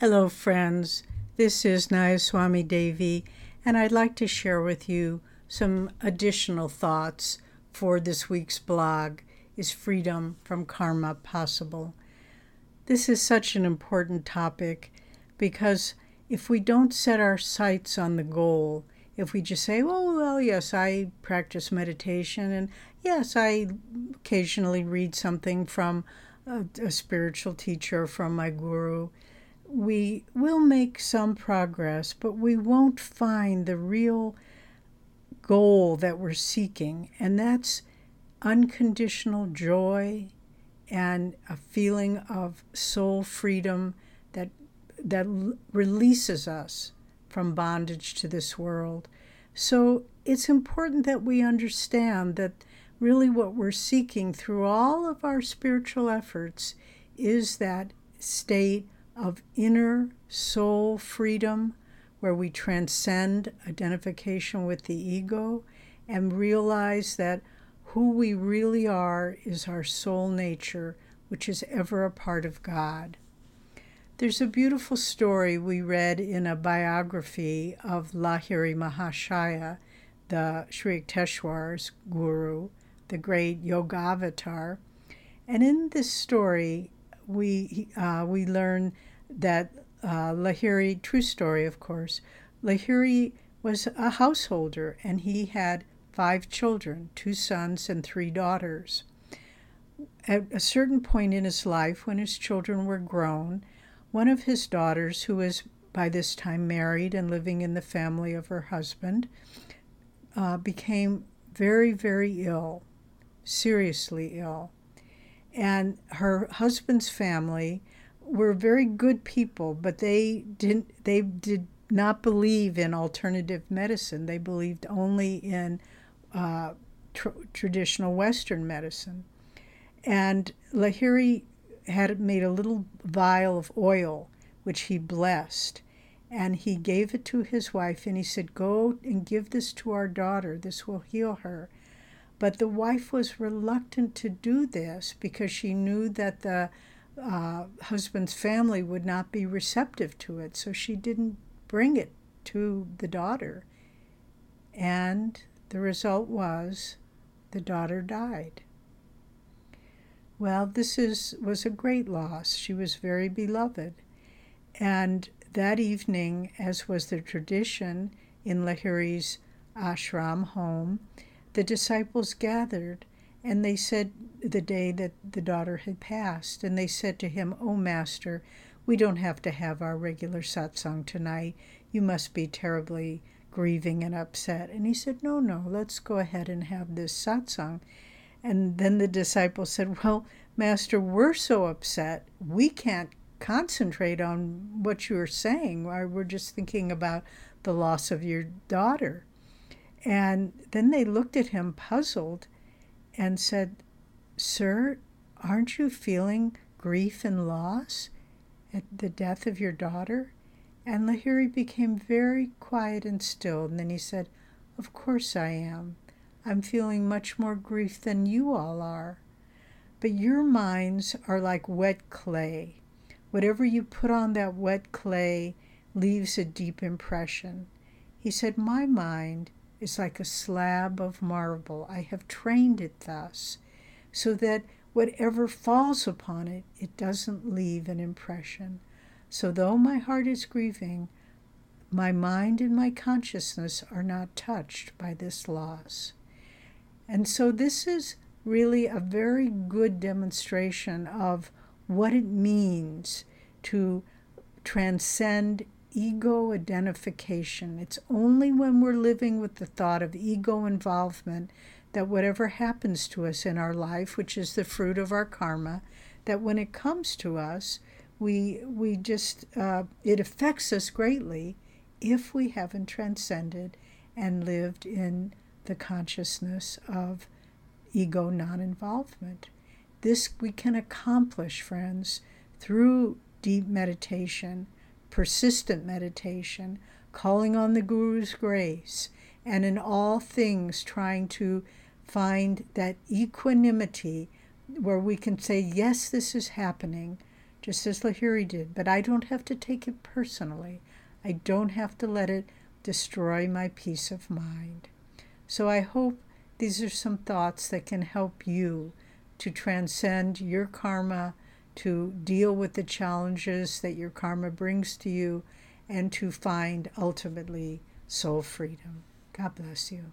Hello friends, this is Nayaswami Devi, and I'd like to share with you some additional thoughts for this week's blog, Is Freedom from Karma Possible? This is such an important topic because if we don't set our sights on the goal, if we just say, oh, well, yes, I practice meditation, and yes, I occasionally read something from a spiritual teacher, from my guru, we will make some progress, but we won't find the real goal that we're seeking, and that's unconditional joy and a feeling of soul freedom that releases us from bondage to this world. So it's important that we understand that really what we're seeking through all of our spiritual efforts is that state of inner soul freedom, where we transcend identification with the ego and realize that who we really are is our soul nature, which is ever a part of God. There's a beautiful story we read in a biography of Lahiri Mahasaya, the Sri Yukteswar's guru, the great yoga avatar. And in this story, we learn that Lahiri, true story of course, Lahiri was a householder and he had 5 children, 2 sons and 3 daughters. At a certain point in his life, when his children were grown, one of his daughters, who was by this time married and living in the family of her husband, became very, very ill, seriously ill. And her husband's family were very good people, but they did not believe in alternative medicine. They believed only in traditional Western medicine. And Lahiri had made a little vial of oil, which he blessed, and he gave it to his wife, and he said, go and give this to our daughter. This will heal her. But the wife was reluctant to do this because she knew that the husband's family would not be receptive to it. So she didn't bring it to the daughter. And the result was the daughter died. Well, this was a great loss. She was very beloved. And that evening, as was the tradition in Lahiri's ashram home, the disciples gathered, and they said, the day that the daughter had passed, and they said to him, "O Master, we don't have to have our regular satsang tonight. You must be terribly grieving and upset." And he said, no, let's go ahead and have this satsang. And then the disciples said, well, Master, we're so upset, we can't concentrate on what you're saying. We're just thinking about the loss of your daughter. And then they looked at him puzzled and said, "Sir, aren't you feeling grief and loss at the death of your daughter?" And Lahiri became very quiet and still. And then he said, "Of course I am. I'm feeling much more grief than you all are. But your minds are like wet clay. Whatever you put on that wet clay leaves a deep impression." He said, "My mind is like a slab of marble. I have trained it thus, so that whatever falls upon it, it doesn't leave an impression. So though my heart is grieving, my mind and my consciousness are not touched by this loss." And so this is really a very good demonstration of what it means to transcend ego identification. It's only when we're living with the thought of ego involvement that whatever happens to us in our life, which is the fruit of our karma, that when it comes to us, we just it affects us greatly if we haven't transcended and lived in the consciousness of ego non-involvement. This we can accomplish, friends, through deep meditation, persistent meditation, calling on the guru's grace, and in all things trying to find that equanimity where we can say, yes, this is happening, just as Lahiri did, but I don't have to take it personally. I don't have to let it destroy my peace of mind. So I hope these are some thoughts that can help you to transcend your karma, to deal with the challenges that your karma brings to you, and to find, ultimately, soul freedom. God bless you.